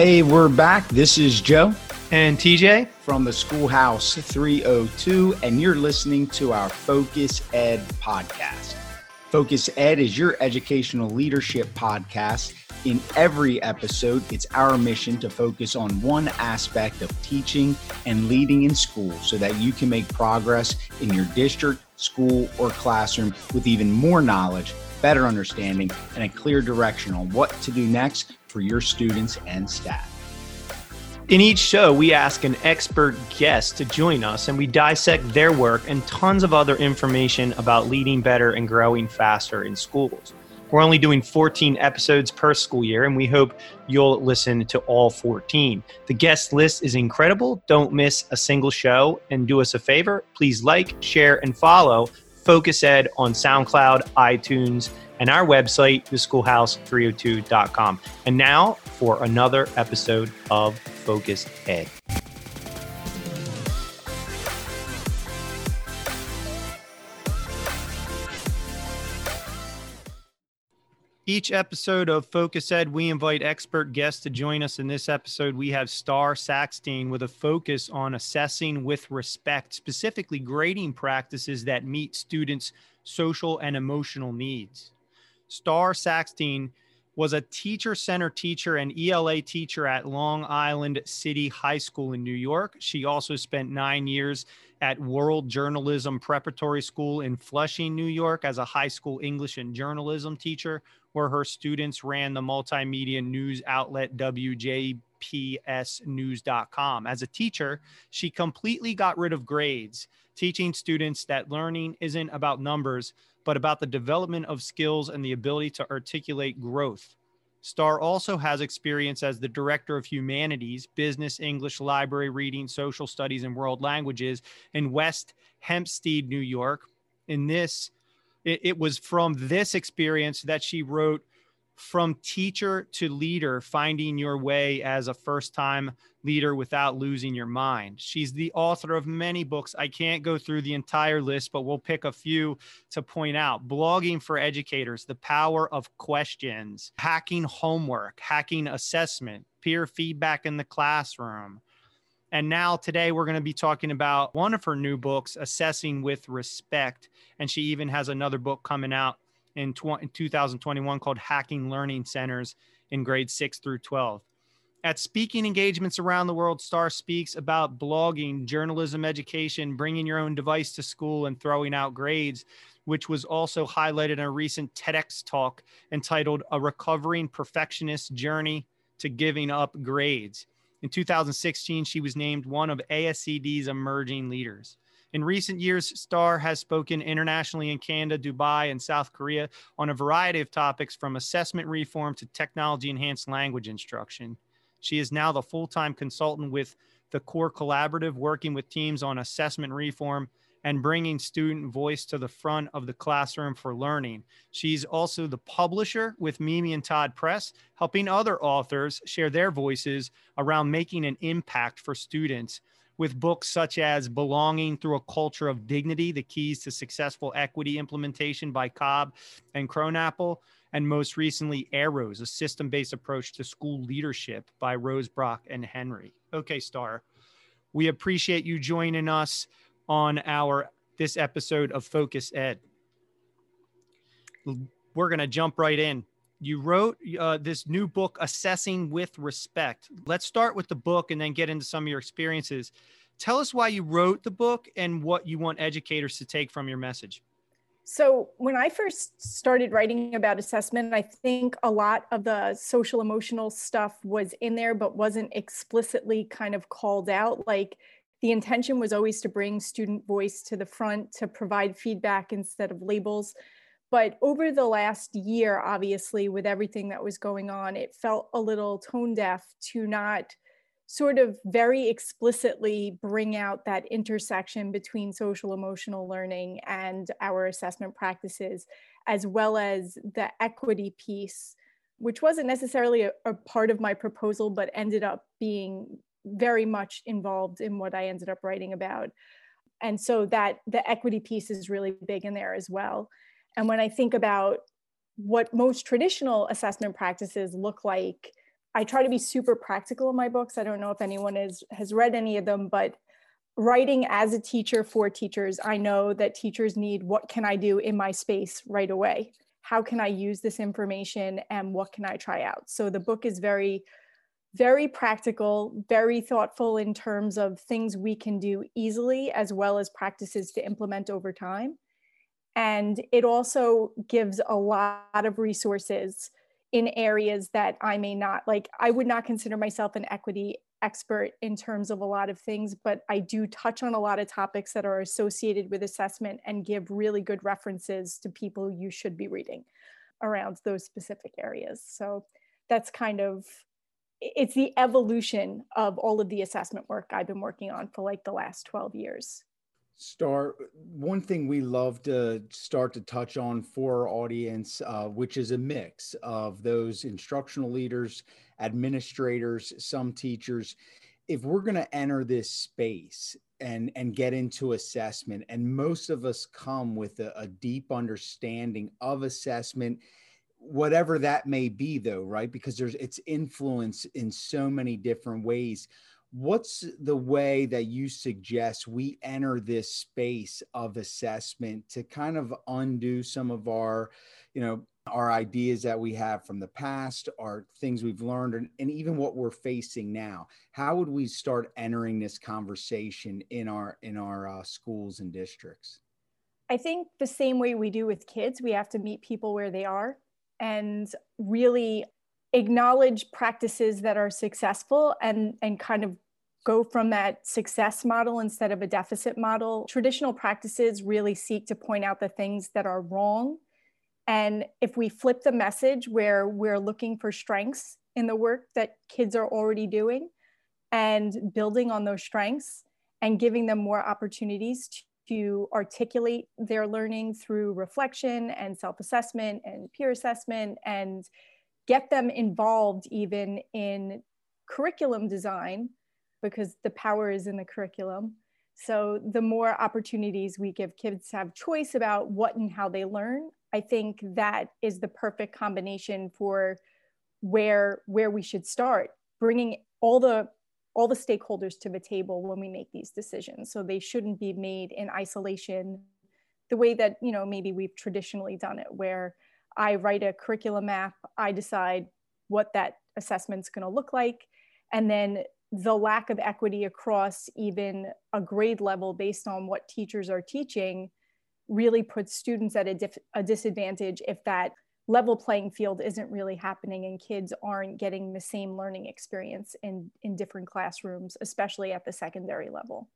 Hey, we're back. This is Joe and TJ from the Schoolhouse 302, and you're listening to our Focus Ed podcast. Focus Ed is your educational leadership podcast. In every episode, it's our mission to focus on one aspect of teaching and leading in school so that you can make progress in your district, school, or classroom with even more knowledge, better understanding, and a clear direction on what to do next for your students and staff. In each show, we ask an expert guest to join us, and we dissect their work and tons of other information about leading better and growing faster in schools. We're only doing 14 episodes per school year, and we hope you'll listen to all 14. The guest list is incredible. Don't miss a single show, and do us a favor. Please like, share, and follow Focus Ed on SoundCloud, iTunes, and our website, theschoolhouse302.com. And now for another episode of Focus Ed. Each episode of Focus Ed, we invite expert guests to join us. In this episode, we have Starr Sackstein with a focus on assessing with respect, specifically grading practices that meet students' social and emotional needs. Starr Sackstein was a teacher center teacher and ELA teacher at Long Island City High School in New York. She also spent 9 years at World Journalism Preparatory School in Flushing, New York as a high school English and journalism teacher, where her students ran the multimedia news outlet WJPSnews.com. As a teacher, she completely got rid of grades, teaching students that learning isn't about numbers, but about the development of skills and the ability to articulate growth. Starr also has experience as the director of humanities, business, English, library, reading, social studies, and world languages in West Hempstead, New York. It was from this experience that she wrote From Teacher to Leader, Finding Your Way as a First-Time Leader Without Losing Your Mind. She's the author of many books. I can't go through the entire list, but we'll pick a few to point out. Blogging for Educators, The Power of Questions, Hacking Homework, Hacking Assessment, Peer Feedback in the Classroom. And now today we're going to be talking about one of her new books, Assessing with Respect. And she even has another book coming out in 2021 called Hacking Learning Centers in grades 6 through 12. At speaking engagements around the world, Starr speaks about blogging, journalism education, bringing your own device to school, and throwing out grades, which was also highlighted in a recent TEDx talk entitled A Recovering Perfectionist's Journey to Giving Up Grades. In 2016, she was named one of ASCD's emerging leaders. In recent years, Starr has spoken internationally in Canada, Dubai, and South Korea on a variety of topics from assessment reform to technology-enhanced language instruction. She is now the full-time consultant with the Core Collaborative, working with teams on assessment reform and bringing student voice to the front of the classroom for learning. She's also the publisher with Mimi and Todd Press, helping other authors share their voices around making an impact for students, with books such as Belonging Through a Culture of Dignity, The Keys to Successful Equity Implementation by Cobb and Cronapple, and most recently, Arrows, A System-Based Approach to School Leadership by Rose, Brock, and Henry. Okay, Starr, we appreciate you joining us on this episode of Focus Ed. We're going to jump right in. You wrote this new book, Assessing with Respect. Let's start with the book and then get into some of your experiences. Tell us why you wrote the book and what you want educators to take from your message. So when I first started writing about assessment, I think a lot of the social emotional stuff was in there, but wasn't explicitly kind of called out. Like, the intention was always to bring student voice to the front, to provide feedback instead of labels. But over the last year, obviously, with everything that was going on, it felt a little tone deaf to not sort of very explicitly bring out that intersection between social emotional learning and our assessment practices, as well as the equity piece, which wasn't necessarily a part of my proposal, but ended up being very much involved in what I ended up writing about. And so that the equity piece is really big in there as well. And when I think about what most traditional assessment practices look like, I try to be super practical in my books. I don't know if anyone has read any of them, but writing as a teacher for teachers, I know that teachers need, what can I do in my space right away? How can I use this information and what can I try out? So the book is very, very practical, very thoughtful in terms of things we can do easily, as well as practices to implement over time. And it also gives a lot of resources in areas that I may not, like, I would not consider myself an equity expert in terms of a lot of things, but I do touch on a lot of topics that are associated with assessment and give really good references to people you should be reading around those specific areas. So that's kind of, it's the evolution of all of the assessment work I've been working on for like the last 12 years. Starr, one thing we love to start to touch on for our audience, which is a mix of those instructional leaders, administrators, some teachers. If we're going to enter this space and get into assessment, and most of us come with a deep understanding of assessment, whatever that may be though, right? Because there's its influence in so many different ways. What's the way that you suggest we enter this space of assessment to kind of undo some of our, you know, our ideas that we have from the past, our things we've learned, and even what we're facing now? How would we start entering this conversation in our schools and districts? I think the same way we do with kids, we have to meet people where they are and really acknowledge practices that are successful and kind of go from that success model instead of a deficit model. Traditional practices really seek to point out the things that are wrong. And if we flip the message where we're looking for strengths in the work that kids are already doing and building on those strengths and giving them more opportunities to articulate their learning through reflection and self-assessment and peer assessment, and get them involved even in curriculum design, because the power is in the curriculum. So the more opportunities we give kids to have choice about what and how they learn, I think that is the perfect combination for where we should start, bringing all the stakeholders to the table when we make these decisions. So they shouldn't be made in isolation the way that, you know, maybe we've traditionally done it, where I write a curriculum map, I decide what that assessment's going to look like, and then the lack of equity across even a grade level based on what teachers are teaching really puts students at a disadvantage if that level playing field isn't really happening and kids aren't getting the same learning experience in different classrooms, especially at the secondary level.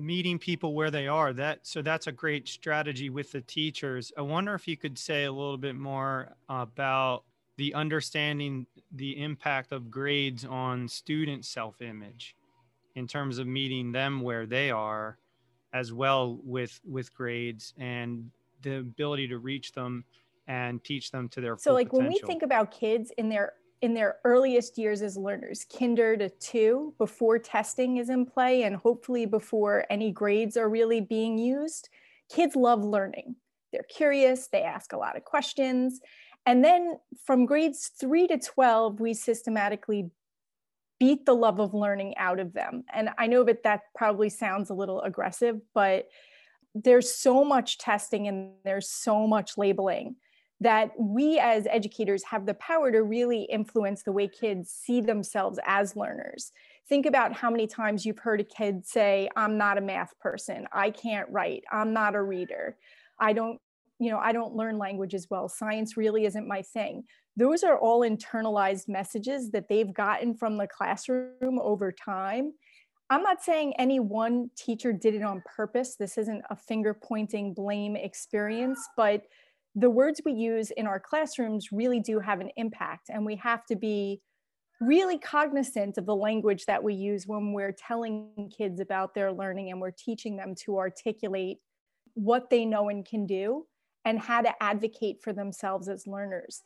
Meeting people where they are. So that's a great strategy with the teachers. I wonder if you could say a little bit more about the understanding the impact of grades on student self-image in terms of meeting them where they are as well with grades and the ability to reach them and teach them to their full potential. So like when we think about kids in their earliest years as learners, kinder to two, before testing is in play and hopefully before any grades are really being used, kids love learning. They're curious, they ask a lot of questions. And then from grades 3 to 12, we systematically beat the love of learning out of them. And I know that probably sounds a little aggressive, but there's so much testing and there's so much labeling that we as educators have the power to really influence the way kids see themselves as learners. Think about how many times you've heard a kid say, I'm not a math person, I can't write, I'm not a reader, I don't learn languages well, science really isn't my thing. Those are all internalized messages that they've gotten from the classroom over time. I'm not saying any one teacher did it on purpose. This isn't a finger-pointing blame experience, but the words we use in our classrooms really do have an impact, and we have to be really cognizant of the language that we use when we're telling kids about their learning and we're teaching them to articulate what they know and can do and how to advocate for themselves as learners.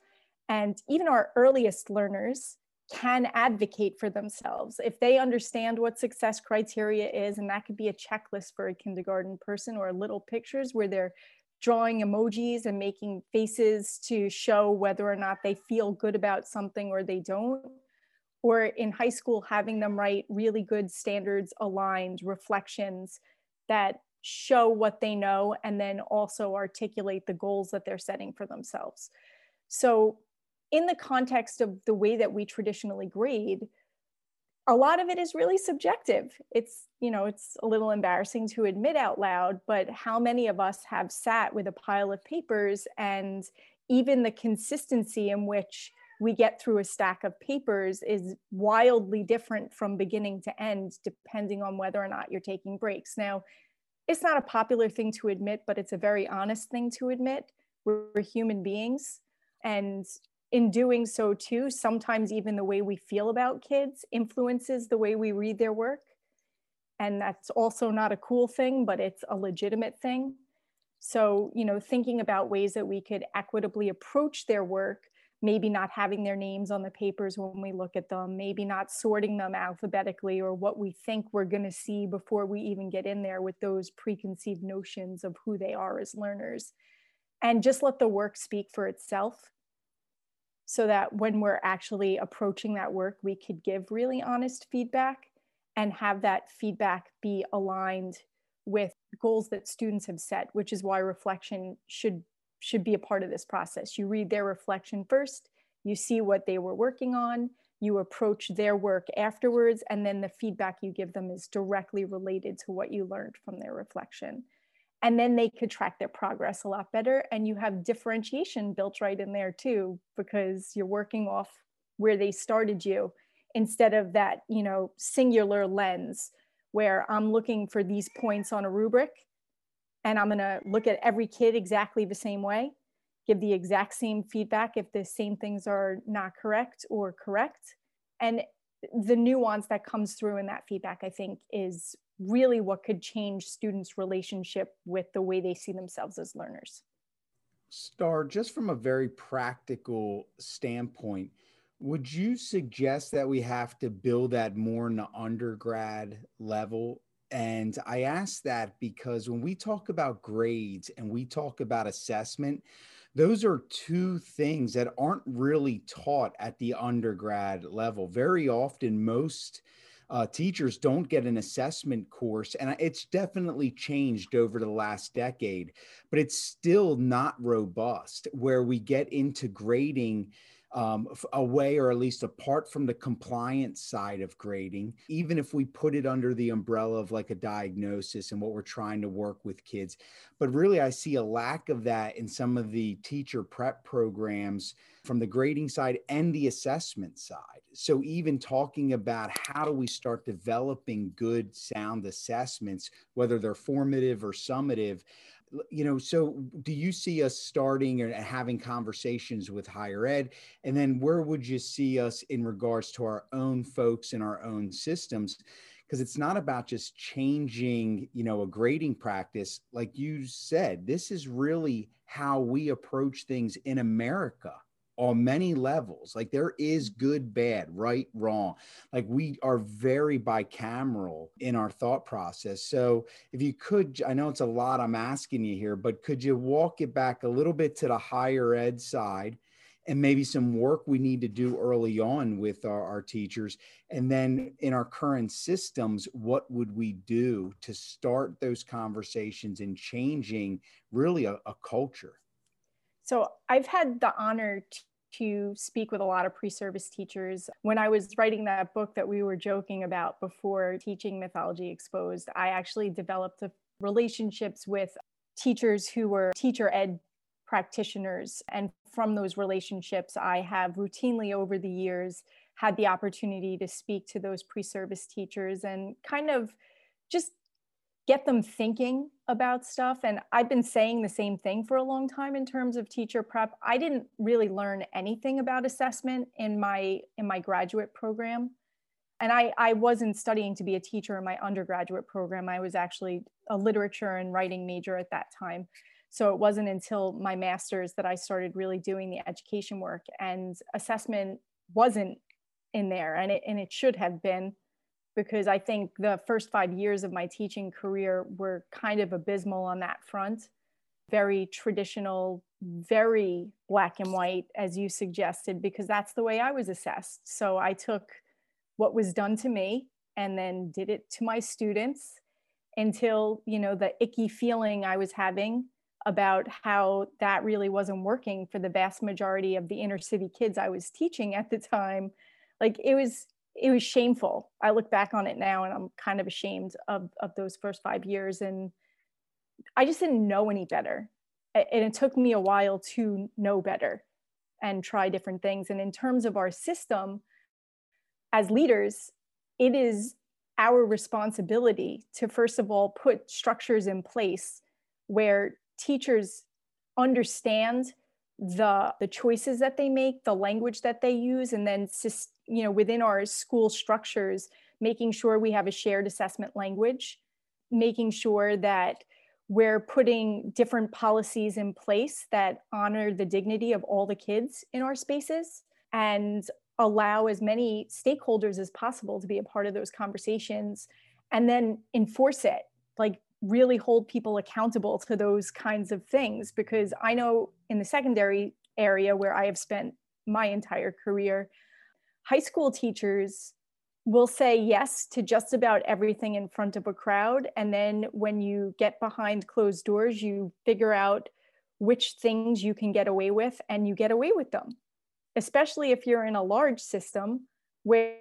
And even our earliest learners can advocate for themselves. If they understand what success criteria is, and that could be a checklist for a kindergarten person or little pictures where they're drawing emojis and making faces to show whether or not they feel good about something or they don't. or in high school, having them write really good standards aligned reflections that show what they know and then also articulate the goals that they're setting for themselves. So in the context of the way that we traditionally grade, a lot of it is really subjective. It's, you know, it's a little embarrassing to admit out loud, but how many of us have sat with a pile of papers, and even the consistency in which we get through a stack of papers is wildly different from beginning to end, depending on whether or not you're taking breaks. Now, it's not a popular thing to admit, but it's a very honest thing to admit. We're human beings. And in doing so too, sometimes even the way we feel about kids influences the way we read their work. And that's also not a cool thing, but it's a legitimate thing. So, you know, thinking about ways that we could equitably approach their work, maybe not having their names on the papers when we look at them, maybe not sorting them alphabetically or what we think we're going to see before we even get in there with those preconceived notions of who they are as learners. And just let the work speak for itself, so that when we're actually approaching that work, we could give really honest feedback and have that feedback be aligned with goals that students have set, which is why reflection should be a part of this process. You read their reflection first, you see what they were working on, you approach their work afterwards, and then the feedback you give them is directly related to what you learned from their reflection. And then they could track their progress a lot better. And you have differentiation built right in there too, because you're working off where they started you instead of that, you know, singular lens where I'm looking for these points on a rubric and I'm gonna look at every kid exactly the same way, give the exact same feedback if the same things are not correct or correct. And the nuance that comes through in that feedback, I think, is really what could change students' relationship with the way they see themselves as learners. Starr, just from a very practical standpoint, would you suggest that we have to build that more in the undergrad level? And I ask that because when we talk about grades and we talk about assessment, those are two things that aren't really taught at the undergrad level. Very often, most teachers don't get an assessment course, and it's definitely changed over the last decade, but it's still not robust, where we get into grading away, or at least apart from the compliance side of grading, even if we put it under the umbrella of like a diagnosis and what we're trying to work with kids. But really, I see a lack of that in some of the teacher prep programs from the grading side and the assessment side. So even talking about how do we start developing good, sound assessments, whether they're formative or summative, you know, so do you see us starting and having conversations with higher ed? And then where would you see us in regards to our own folks and our own systems? Because it's not about just changing, you know, a grading practice. Like you said, this is really how we approach things in America on many levels. Like there is good, bad, right, wrong. Like we are very bicameral in our thought process. So if you could, I know it's a lot I'm asking you here, but could you walk it back a little bit to the higher ed side and maybe some work we need to do early on with our teachers? And then in our current systems, what would we do to start those conversations and changing really a culture? So I've had the honor to speak with a lot of pre-service teachers. When I was writing that book that we were joking about before, Teaching Mythology Exposed, I actually developed relationships with teachers who were teacher ed practitioners. And from those relationships, I have routinely over the years had the opportunity to speak to those pre-service teachers and kind of just get them thinking about stuff. And I've been saying the same thing for a long time in terms of teacher prep. I didn't really learn anything about assessment in my graduate program. And I wasn't studying to be a teacher in my undergraduate program. I was actually a literature and writing major at that time. So it wasn't until my master's that I started really doing the education work, and assessment wasn't in there, and it should have been. Because I think the first 5 years of my teaching career were kind of abysmal on that front. Very traditional, very black and white, as you suggested, because that's the way I was assessed. So I took what was done to me and then did it to my students until, you know, the icky feeling I was having about how that really wasn't working for the vast majority of the inner city kids I was teaching at the time. Like it was shameful. I look back on it now and I'm kind of ashamed of those first 5 years. And I just didn't know any better. And it took me a while to know better and try different things. And in terms of our system, as leaders, it is our responsibility to, first of all, put structures in place where teachers understand the choices that they make, the language that they use, and then, you know, within our school structures, making sure we have a shared assessment language, making sure that we're putting different policies in place that honor the dignity of all the kids in our spaces and allow as many stakeholders as possible to be a part of those conversations, and then enforce it, like really hold people accountable to those kinds of things. Because I know in the secondary area where I have spent my entire career, high school teachers will say yes to just about everything in front of a crowd. And then when you get behind closed doors, you figure out which things you can get away with, and you get away with them, especially if you're in a large system where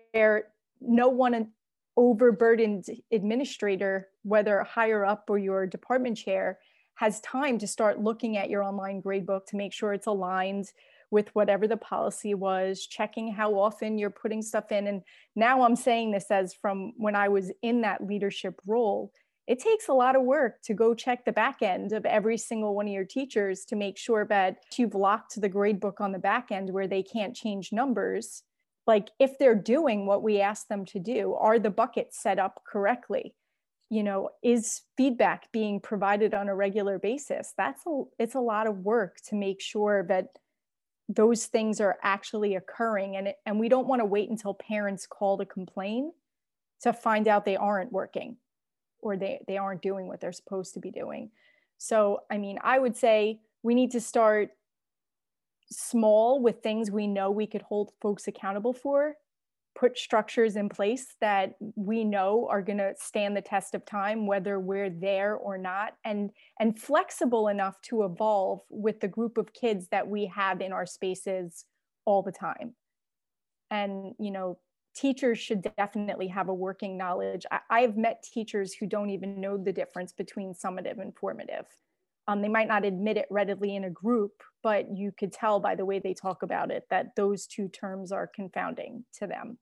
no one overburdened administrator, whether higher up or your department chair, has time to start looking at your online gradebook to make sure it's aligned with whatever the policy was, checking how often you're putting stuff in. And now I'm saying this as from when I was in that leadership role, it takes a lot of work to go check the back end of every single one of your teachers to make sure that you've locked the gradebook on the back end where they can't change numbers. Like, if they're doing what we ask them to do, are the buckets set up correctly? You know, is feedback being provided on a regular basis? It's a lot of work to make sure that those things are actually occurring. And we don't want to wait until parents call to complain to find out they aren't working or they aren't doing what they're supposed to be doing. So, I mean, I would say we need to start small with things we know we could hold folks accountable for, put structures in place that we know are going to stand the test of time, whether we're there or not, and flexible enough to evolve with the group of kids that we have in our spaces all the time. And, you know, teachers should definitely have a working knowledge. I've met teachers who don't even know the difference between summative and formative. They might not admit it readily in a group, but you could tell by the way they talk about it that those two terms are confounding to them.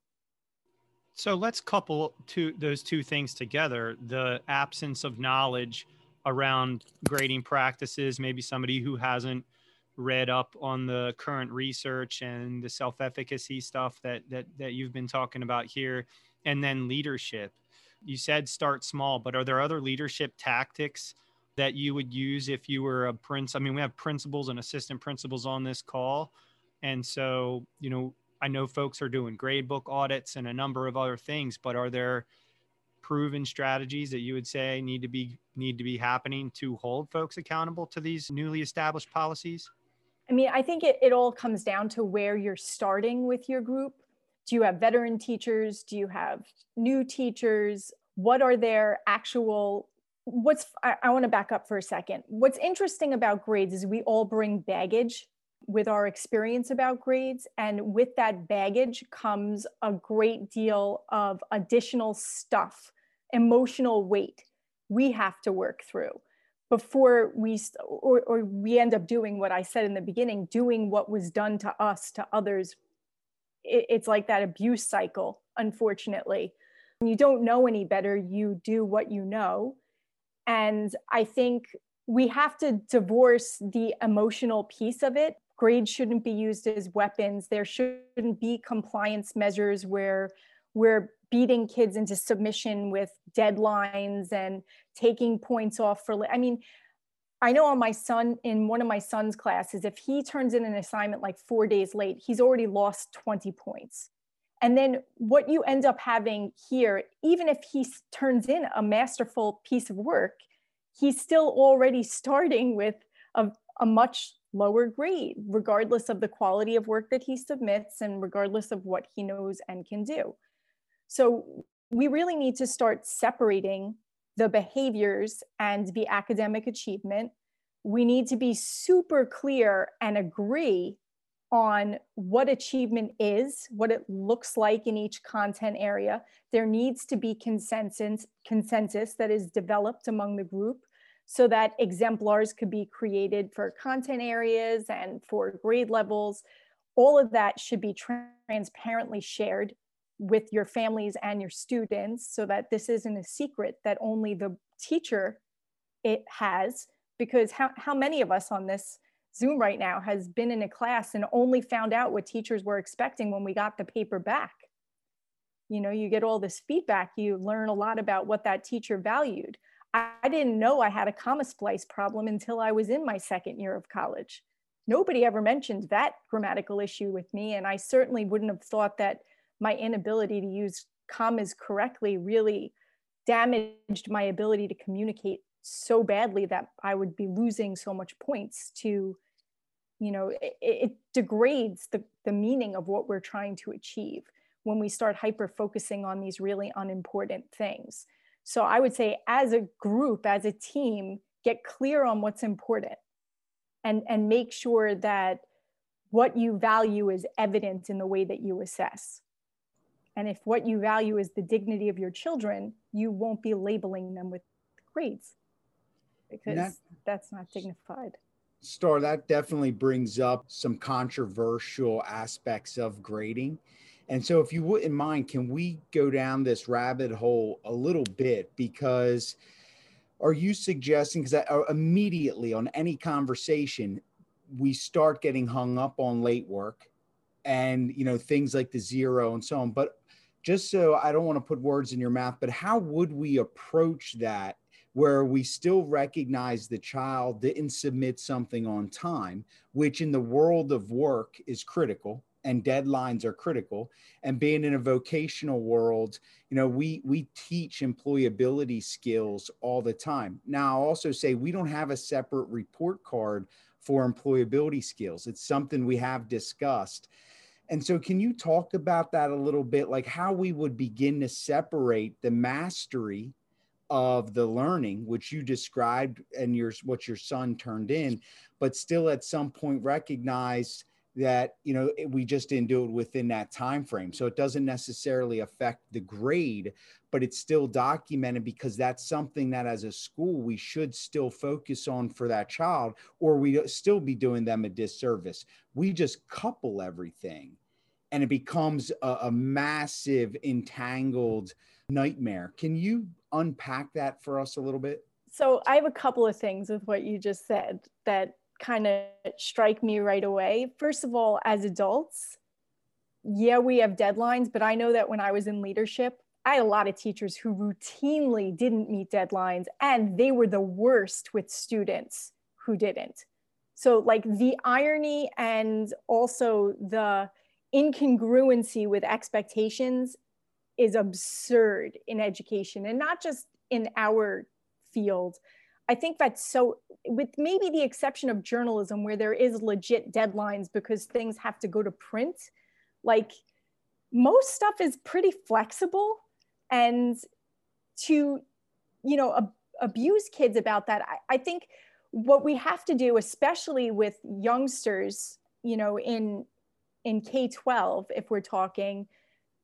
So let's couple those two things together, the absence of knowledge around grading practices, maybe somebody who hasn't read up on the current research and the self-efficacy stuff that you've been talking about here, and then leadership. You said start small, but are there other leadership tactics that you would use if you were a principal? I mean, we have principals and assistant principals on this call. And so, you know, I know folks are doing gradebook audits and a number of other things, but are there proven strategies that you would say need to be happening to hold folks accountable to these newly established policies? I mean, I think it all comes down to where you're starting with your group. Do you have veteran teachers? Do you have new teachers? What are their actual... I want to back up for a second. What's interesting about grades is we all bring baggage with our experience about grades. And with that baggage comes a great deal of additional stuff, emotional weight we have to work through before we end up doing what I said in the beginning, doing what was done to us, to others. It's like that abuse cycle, unfortunately. When you don't know any better, you do what you know. And I think we have to divorce the emotional piece of it. Grades shouldn't be used as weapons. There shouldn't be compliance measures where we're beating kids into submission with deadlines and taking points off for, I mean, I know in one of my son's classes, if he turns in an assignment like 4 days late, he's already lost 20 points. And then what you end up having here, even if he turns in a masterful piece of work, he's still already starting with a much lower grade, regardless of the quality of work that he submits and regardless of what he knows and can do. So we really need to start separating the behaviors and the academic achievement. We need to be super clear and agree on what achievement is, what it looks like in each content area. There needs to be consensus that is developed among the group so that exemplars could be created for content areas and for grade levels. All of that should be transparently shared with your families and your students so that this isn't a secret that only the teacher it has, because how many of us on this Zoom right now has been in a class and only found out what teachers were expecting when we got the paper back? You know, you get all this feedback, you learn a lot about what that teacher valued. I didn't know I had a comma splice problem until I was in my second year of college. Nobody ever mentioned that grammatical issue with me, and I certainly wouldn't have thought that my inability to use commas correctly really damaged my ability to communicate so badly that I would be losing so much points to, you know, it degrades the meaning of what we're trying to achieve when we start hyper-focusing on these really unimportant things. So I would say as a group, as a team, get clear on what's important and make sure that what you value is evident in the way that you assess. And if what you value is the dignity of your children, you won't be labeling them with grades, because that's not dignified. Starr, that definitely brings up some controversial aspects of grading. And so if you wouldn't mind, can we go down this rabbit hole a little bit? Because are you suggesting, because immediately on any conversation, we start getting hung up on late work and, you know, things like the zero and so on. But just so I don't want to put words in your mouth, but how would we approach that where we still recognize the child didn't submit something on time, which in the world of work is critical and deadlines are critical, and being in a vocational world, you know, we teach employability skills all the time. Now, I'll also say we don't have a separate report card for employability skills. It's something we have discussed. And so can you talk about that a little bit, like how we would begin to separate the mastery of the learning, which you described and what your son turned in, but still at some point recognize that, you know, we just didn't do it within that time frame. So it doesn't necessarily affect the grade, but it's still documented, because that's something that as a school we should still focus on for that child, or we still be doing them a disservice. We just couple everything and it becomes a massive entangled nightmare. Can you unpack that for us a little bit? So I have a couple of things with what you just said that kind of strike me right away. First of all, as adults, yeah, we have deadlines, but I know that when I was in leadership, I had a lot of teachers who routinely didn't meet deadlines, and they were the worst with students who didn't. So like the irony and also the incongruency with expectations is absurd in education, and not just in our field. I think that's so, with maybe the exception of journalism, where there is legit deadlines because things have to go to print, like most stuff is pretty flexible. And to, you know, abuse kids about that, I think what we have to do, especially with youngsters, you know, in K-12, if we're talking,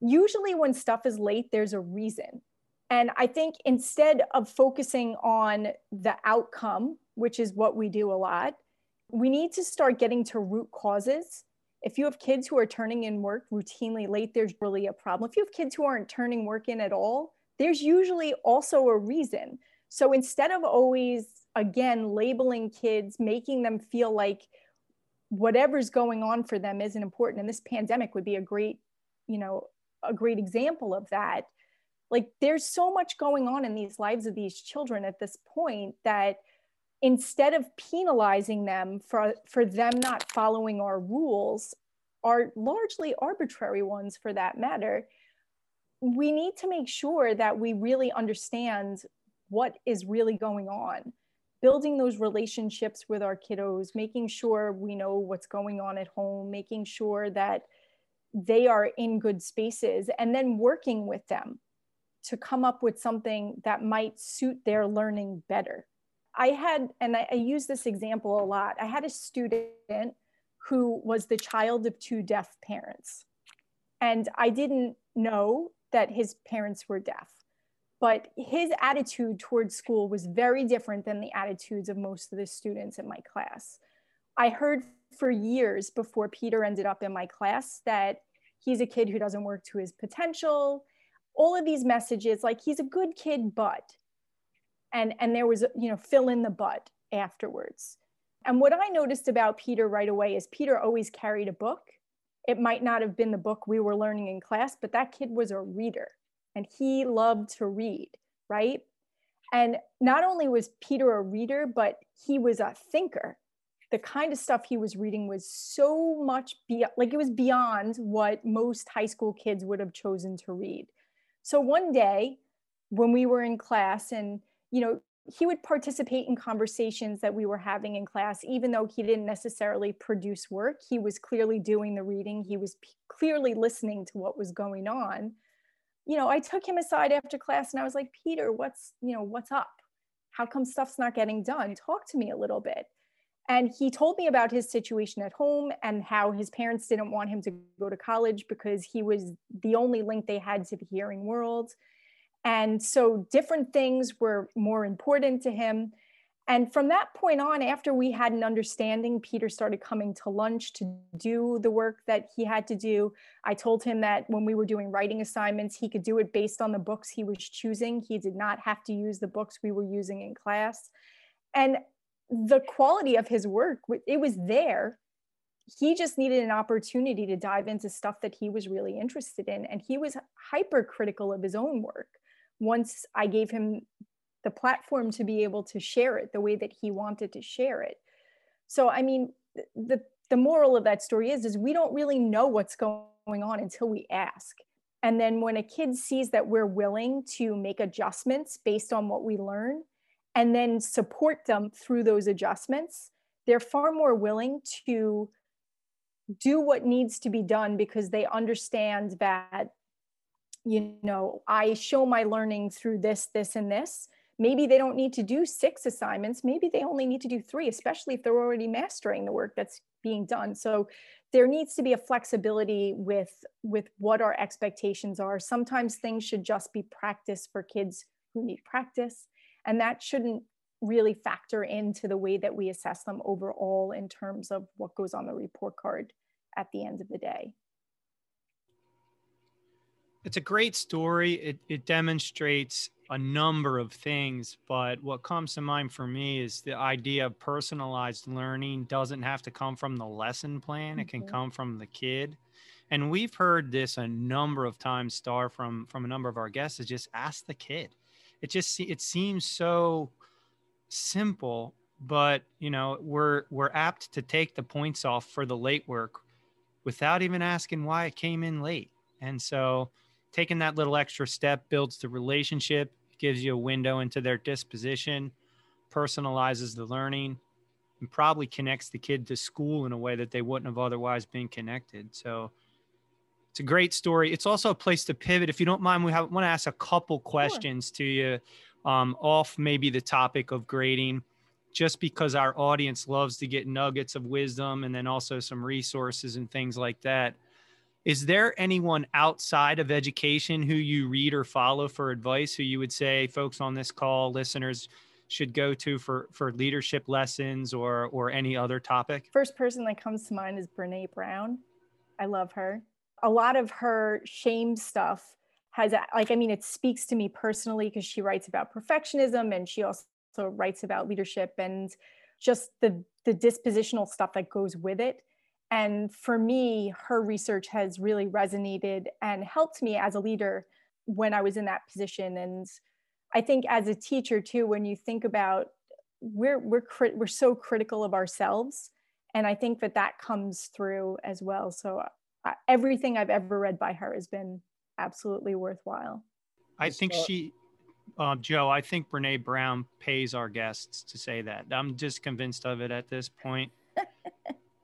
usually when stuff is late, there's a reason. And I think instead of focusing on the outcome, which is what we do a lot, we need to start getting to root causes. If you have kids who are turning in work routinely late, there's really a problem. If you have kids who aren't turning work in at all, there's usually also a reason. So instead of always, again, labeling kids, making them feel like whatever's going on for them isn't important, and this pandemic would be a great, you know, a great example of that. Like there's so much going on in these lives of these children at this point that instead of penalizing them for them not following our rules, are largely arbitrary ones for that matter, we need to make sure that we really understand what is really going on, building those relationships with our kiddos, making sure we know what's going on at home, making sure that they are in good spaces, and then working with them to come up with something that might suit their learning better. I had, and I use this example a lot, I had a student who was the child of two deaf parents. And I didn't know that his parents were deaf, but his attitude towards school was very different than the attitudes of most of the students in my class. I heard for years before Peter ended up in my class that he's a kid who doesn't work to his potential, all of these messages, like he's a good kid, but, and there was, you know, fill in the but afterwards. And what I noticed about Peter right away is Peter always carried a book. It might not have been the book we were learning in class, but that kid was a reader and he loved to read, right? And not only was Peter a reader, but he was a thinker. The kind of stuff he was reading was so much, it was beyond what most high school kids would have chosen to read. So one day when we were in class and, you know, he would participate in conversations that we were having in class, even though he didn't necessarily produce work, he was clearly doing the reading. He was clearly listening to what was going on. You know, I took him aside after class and I was like, Peter, what's up? How come stuff's not getting done? Talk to me a little bit. And he told me about his situation at home and how his parents didn't want him to go to college because he was the only link they had to the hearing world. And so different things were more important to him. And from that point on, after we had an understanding, Peter started coming to lunch to do the work that he had to do. I told him that when we were doing writing assignments, he could do it based on the books he was choosing. He did not have to use the books we were using in class. And the quality of his work, it was there. He just needed an opportunity to dive into stuff that he was really interested in. And he was hypercritical of his own work. Once I gave him the platform to be able to share it the way that he wanted to share it. So, I mean, the moral of that story is we don't really know what's going on until we ask. And then when a kid sees that we're willing to make adjustments based on what we learn and then support them through those adjustments, they're far more willing to do what needs to be done because they understand that, you know, I show my learning through this, this, and this. Maybe they don't need to do 6 assignments. Maybe they only need to do 3, especially if they're already mastering the work that's being done. So there needs to be a flexibility with what our expectations are. Sometimes things should just be practice for kids who need practice. And that shouldn't really factor into the way that we assess them overall in terms of what goes on the report card at the end of the day. It's a great story. It demonstrates a number of things, but what comes to mind for me is the idea of personalized learning doesn't have to come from the lesson plan. It can come from the kid. And we've heard this a number of times, Starr, from a number of our guests, is just ask the kid. It seems so simple, but you know, we're apt to take the points off for the late work without even asking why it came in late. And so taking that little extra step builds the relationship, gives you a window into their disposition, personalizes the learning, and probably connects the kid to school in a way that they wouldn't have otherwise been connected. So it's a great story. It's also a place to pivot. If you don't mind, want to ask a couple questions to you off maybe the topic of grading, just because our audience loves to get nuggets of wisdom and then also some resources and things like that. Is there anyone outside of education who you read or follow for advice, who you would say folks on this call, listeners, should go to for leadership lessons or any other topic? First person that comes to mind is Brené Brown. I love her. A lot of her shame stuff has, it speaks to me personally because she writes about perfectionism and she also writes about leadership and just the dispositional stuff that goes with it. And for me, her research has really resonated and helped me as a leader when I was in that position. And I think as a teacher too, when you think about we're so critical of ourselves, and I think that comes through as well. So everything I've ever read by her has been absolutely worthwhile. I think I think Brené Brown pays our guests to say that. I'm just convinced of it at this point.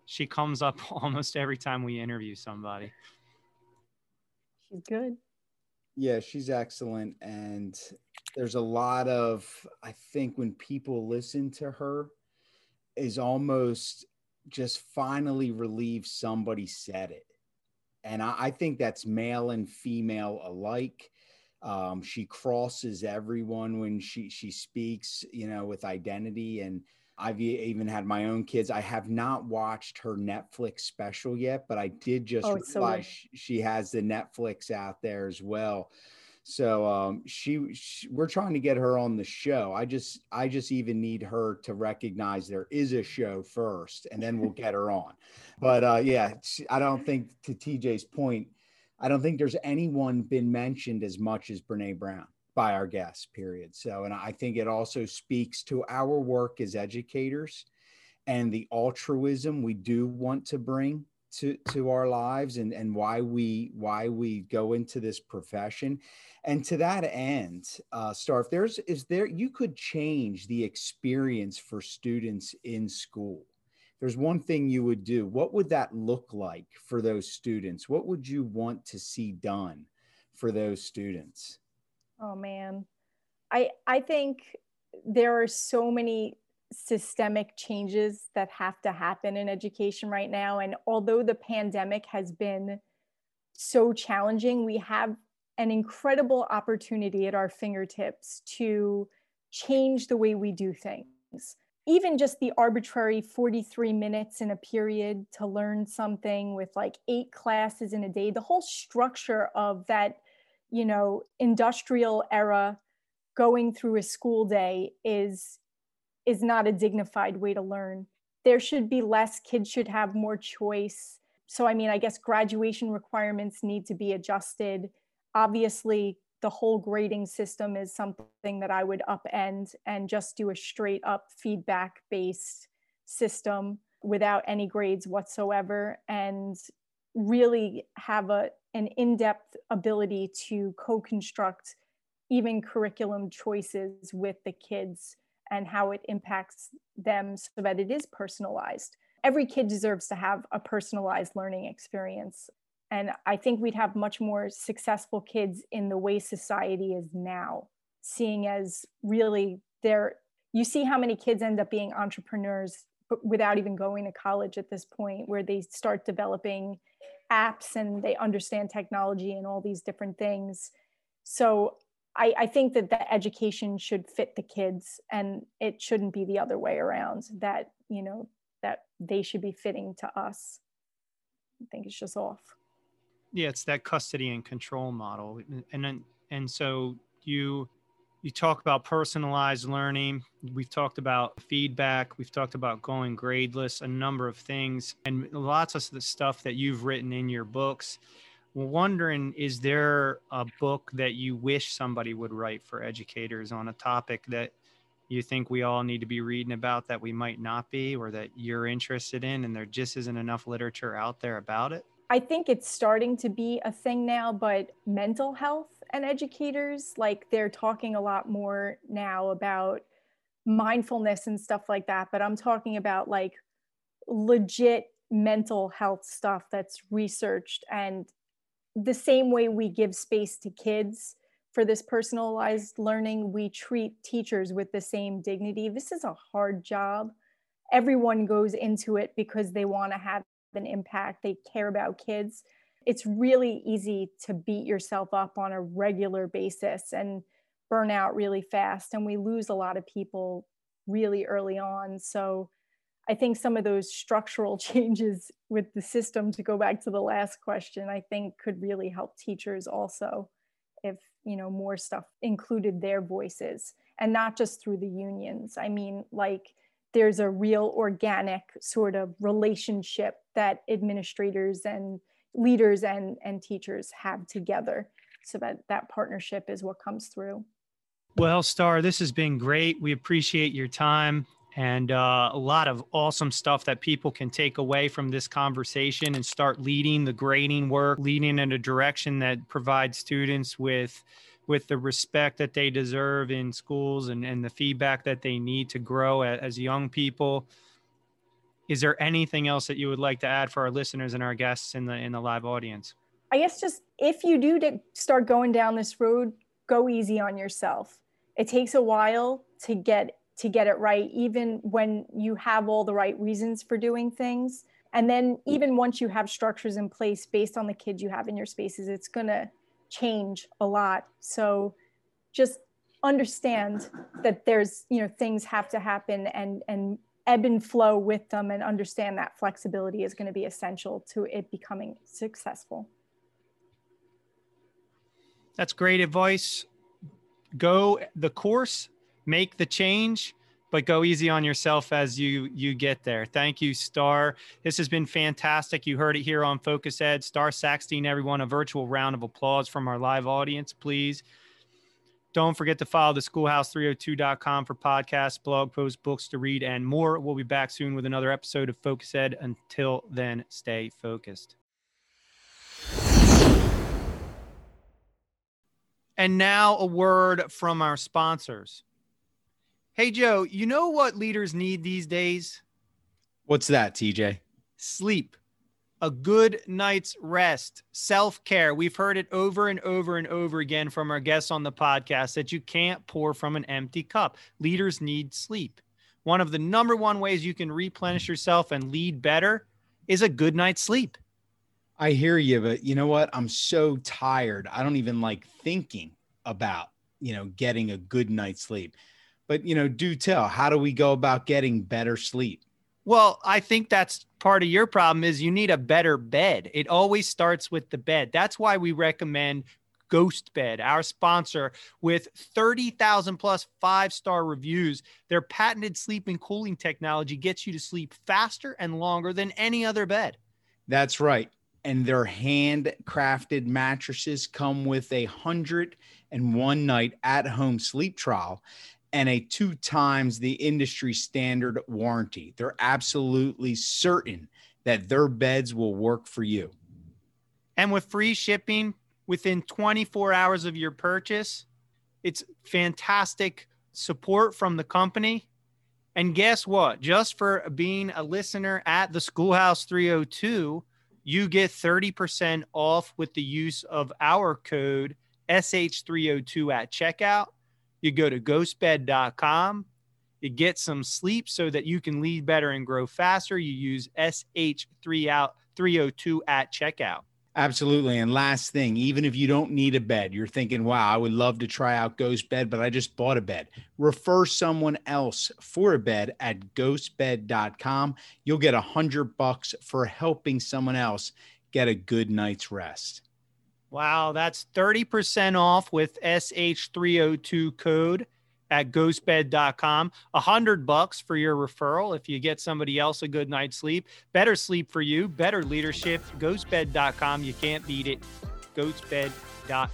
She comes up almost every time we interview somebody. She's good. Yeah, she's excellent. And there's a lot of, I think when people listen to her, is almost just finally relieved somebody said it. And I think that's male and female alike. She crosses everyone when she speaks, you know, with identity. And I've even had my own kids. I have not watched her Netflix special yet, but I did just realize she has the Netflix out there as well. So we're trying to get her on the show. I just even need her to recognize there is a show first, and then we'll get her on. But yeah, I don't think, to TJ's point, I don't think there's anyone been mentioned as much as Brené Brown by our guests, period. So, and I think it also speaks to our work as educators and the altruism we do want to bring to our lives, and why we go into this profession. And to that end, Starr, if you could change the experience for students in school, there's one thing you would do, what would that look like for those students? What would you want to see done for those students? Oh man, I think there are so many systemic changes that have to happen in education right now. And although the pandemic has been so challenging, we have an incredible opportunity at our fingertips to change the way we do things. Even just the arbitrary 43 minutes in a period to learn something with like 8 classes in a day, the whole structure of that, you know, industrial era going through a school day is not a dignified way to learn. There should be less, kids should have more choice. So, I mean, I guess graduation requirements need to be adjusted. Obviously, the whole grading system is something that I would upend and just do a straight up feedback-based system without any grades whatsoever, and really have an in-depth ability to co-construct even curriculum choices with the kids and how it impacts them so that it is personalized. Every kid deserves to have a personalized learning experience. And I think we'd have much more successful kids in the way society is now, seeing as really you see how many kids end up being entrepreneurs but without even going to college at this point, where they start developing apps and they understand technology and all these different things. So I think that the education should fit the kids, and it shouldn't be the other way around, that, you know, that they should be fitting to us. I think it's just off. Yeah, it's that custody and control model. And so you talk about personalized learning. We've talked about feedback. We've talked about going gradeless, a number of things, and lots of the stuff that you've written in your books. Wondering, is there a book that you wish somebody would write for educators on a topic that you think we all need to be reading about that we might not be, or that you're interested in and there just isn't enough literature out there about it? I think it's starting to be a thing now, but mental health and educators, like they're talking a lot more now about mindfulness and stuff like that. But I'm talking about like legit mental health stuff that's researched, and the same way we give space to kids for this personalized learning, we treat teachers with the same dignity. This is a hard job. Everyone goes into it because they want to have an impact. They care about kids. It's really easy to beat yourself up on a regular basis and burn out really fast. And we lose a lot of people really early on. So I think some of those structural changes with the system, to go back to the last question, I think could really help teachers also, if, you know, more stuff included their voices, and not just through the unions. I mean, like there's a real organic sort of relationship that administrators and leaders and teachers have together, so that partnership is what comes through. Well, Starr, this has been great. We appreciate your time. And a lot of awesome stuff that people can take away from this conversation and start leading the grading work, leading in a direction that provides students with the respect that they deserve in schools, and the feedback that they need to grow as young people. Is there anything else that you would like to add for our listeners and our guests in the live audience? I guess just if you do start going down this road, go easy on yourself. It takes a while to get it right, even when you have all the right reasons for doing things. And then even once you have structures in place based on the kids you have in your spaces, it's gonna change a lot. So just understand that there's, you know, things have to happen and ebb and flow with them, and understand that flexibility is gonna be essential to it becoming successful. That's great advice. Go the course, make the change, but go easy on yourself as you get there. Thank you, Starr. This has been fantastic. You heard it here on Focus Ed. Starr Sackstein, everyone, a virtual round of applause from our live audience, please. Don't forget to follow the schoolhouse302.com for podcasts, blog posts, books to read, and more. We'll be back soon with another episode of Focus Ed. Until then, stay focused. And now a word from our sponsors. Hey, Joe, you know what leaders need these days? What's that, TJ? Sleep. A good night's rest. Self-care. We've heard it over and over and over again from our guests on the podcast that you can't pour from an empty cup. Leaders need sleep. One of the number one ways you can replenish yourself and lead better is a good night's sleep. I hear you, but you know what? I'm so tired. I don't even like thinking about, you know, getting a good night's sleep. But, you know, do tell, how do we go about getting better sleep? Well, I think that's part of your problem is you need a better bed. It always starts with the bed. That's why we recommend Ghost Bed, our sponsor, with 30,000 plus 5-star reviews. Their patented sleep and cooling technology gets you to sleep faster and longer than any other bed. That's right. And their handcrafted mattresses come with a 101 night at-home sleep trial and a 2 times the industry standard warranty. They're absolutely certain that their beds will work for you. And with free shipping within 24 hours of your purchase, it's fantastic support from the company. And guess what? Just for being a listener at the Schoolhouse 302, you get 30% off with the use of our code SH302 at checkout. You go to ghostbed.com, you get some sleep so that you can lead better and grow faster. You use SH302 at checkout. Absolutely. And last thing, even if you don't need a bed, you're thinking, wow, I would love to try out Ghost Bed, but I just bought a bed. Refer someone else for a bed at ghostbed.com. You'll get $100 for helping someone else get a good night's rest. Wow, that's 30% off with SH302 code at ghostbed.com. $100 for your referral if you get somebody else a good night's sleep. Better sleep for you, better leadership. Ghostbed.com. You can't beat it. Ghostbed.com.